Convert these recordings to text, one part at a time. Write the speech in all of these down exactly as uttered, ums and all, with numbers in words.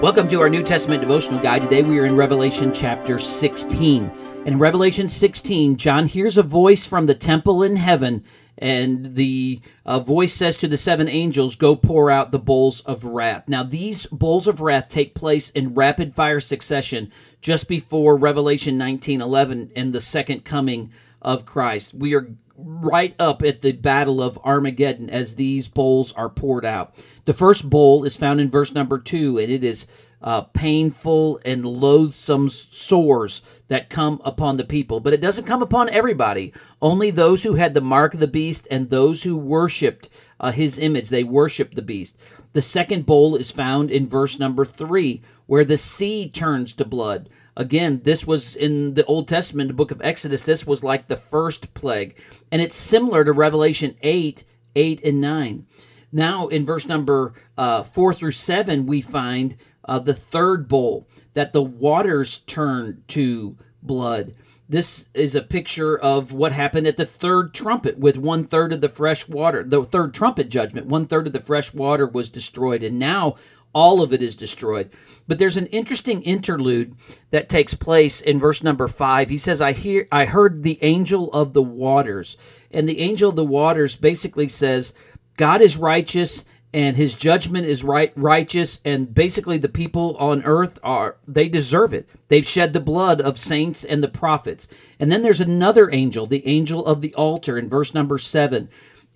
Welcome to our New Testament devotional guide. Today we are in Revelation chapter sixteen. In Revelation sixteen, John hears a voice from the temple in heaven, and the uh, voice says to the seven angels, "Go pour out the bowls of wrath." Now, these bowls of wrath take place in rapid-fire succession just before Revelation nineteen eleven and the second coming of Christ. We are right up at the battle of Armageddon as these bowls are poured out. The first bowl is found in verse number two, and it is uh, painful and loathsome sores that come upon the people. But it doesn't come upon everybody. Only those who had the mark of the beast and those who worshipped uh, his image. They worshipped the beast. The second bowl is found in verse number three, where the sea turns to blood. Again, this was in the Old Testament, the book of Exodus. This was like the first plague. And it's similar to Revelation eight, eight, and nine. Now, in verse number uh, four through seven, we find uh, the third bowl, that the waters turn to blood. This is a picture of what happened at the third trumpet with one-third of the fresh water. The third trumpet judgment, one-third of the fresh water was destroyed. And now all of it is destroyed. But there's an interesting interlude that takes place in verse number five. He says, I hear, I heard the angel of the waters. And the angel of the waters basically says, God is righteous and his judgment is right, righteous. And basically the people on earth, are they deserve it. They've shed the blood of saints and the prophets. And then there's another angel, the angel of the altar in verse number seven.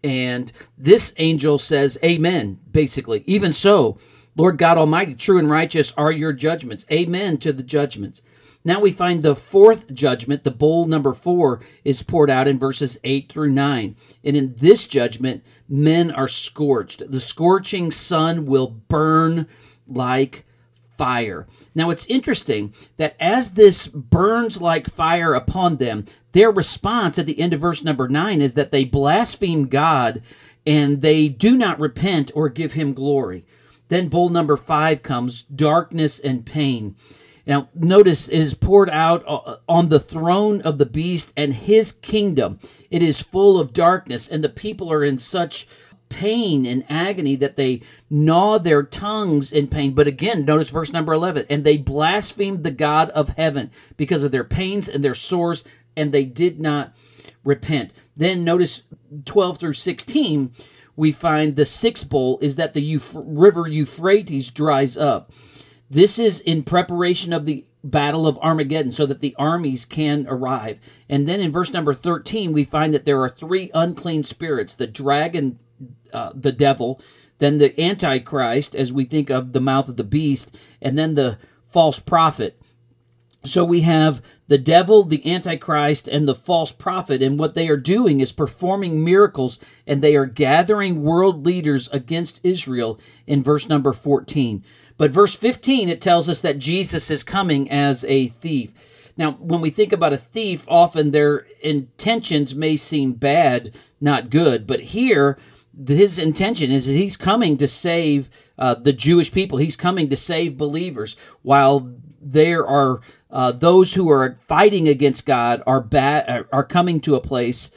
And this angel says, amen, basically. Even so, Lord God Almighty, true and righteous are your judgments. Amen to the judgments. Now we find the fourth judgment, the bowl number four, is poured out in verses eight through nine. And in this judgment, men are scorched. The scorching sun will burn like fire. Now it's interesting that as this burns like fire upon them, their response at the end of verse number nine is that they blaspheme God and they do not repent or give him glory. Then bowl number five comes, darkness and pain. Now, notice it is poured out on the throne of the beast and his kingdom. It is full of darkness, and the people are in such pain and agony that they gnaw their tongues in pain. But again, notice verse number eleven, and they blasphemed the God of heaven because of their pains and their sores, and they did not repent. Then notice twelve through sixteen, we find the sixth bowl is that the Euf- river Euphrates dries up. This is in preparation of the battle of Armageddon so that the armies can arrive. And then in verse number thirteen, we find that there are three unclean spirits, the dragon, uh, the devil, then the Antichrist, as we think of the mouth of the beast, and then the false prophet. So we have the devil, the Antichrist, and the false prophet, and what they are doing is performing miracles, and they are gathering world leaders against Israel in verse number fourteen. But verse fifteen, it tells us that Jesus is coming as a thief. Now, when we think about a thief, often their intentions may seem bad, not good, but here, his intention is that he's coming to save uh, the Jewish people. He's coming to save believers, while there are uh, those who are fighting against God are bad, are coming to a place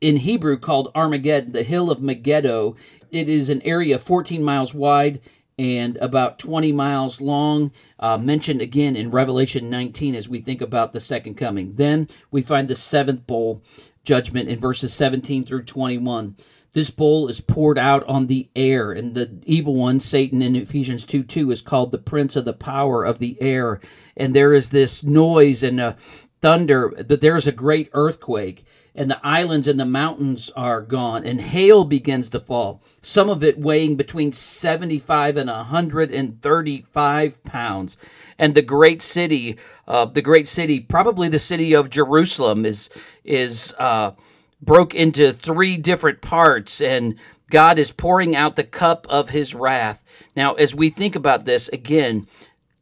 in Hebrew called Armageddon, the hill of Megiddo. It is an area fourteen miles wide and about twenty miles long, uh, mentioned again in Revelation nineteen as we think about the second coming. Then we find the seventh bowl judgment in verses seventeen through twenty-one. This bowl is poured out on the air, and the evil one, Satan, in Ephesians two two, is called the prince of the power of the air. And there is this noise and a thunder, but there is a great earthquake, and the islands and the mountains are gone, and hail begins to fall, some of it weighing between seventy-five and one hundred thirty-five pounds. And the great city, uh, the great city, probably the city of Jerusalem, is is uh, broke into three different parts, and God is pouring out the cup of his wrath. Now, as we think about this, again,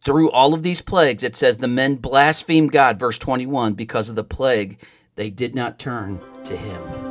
through all of these plagues, it says the men blasphemed God, verse twenty-one, because of the plague. They did not turn to him.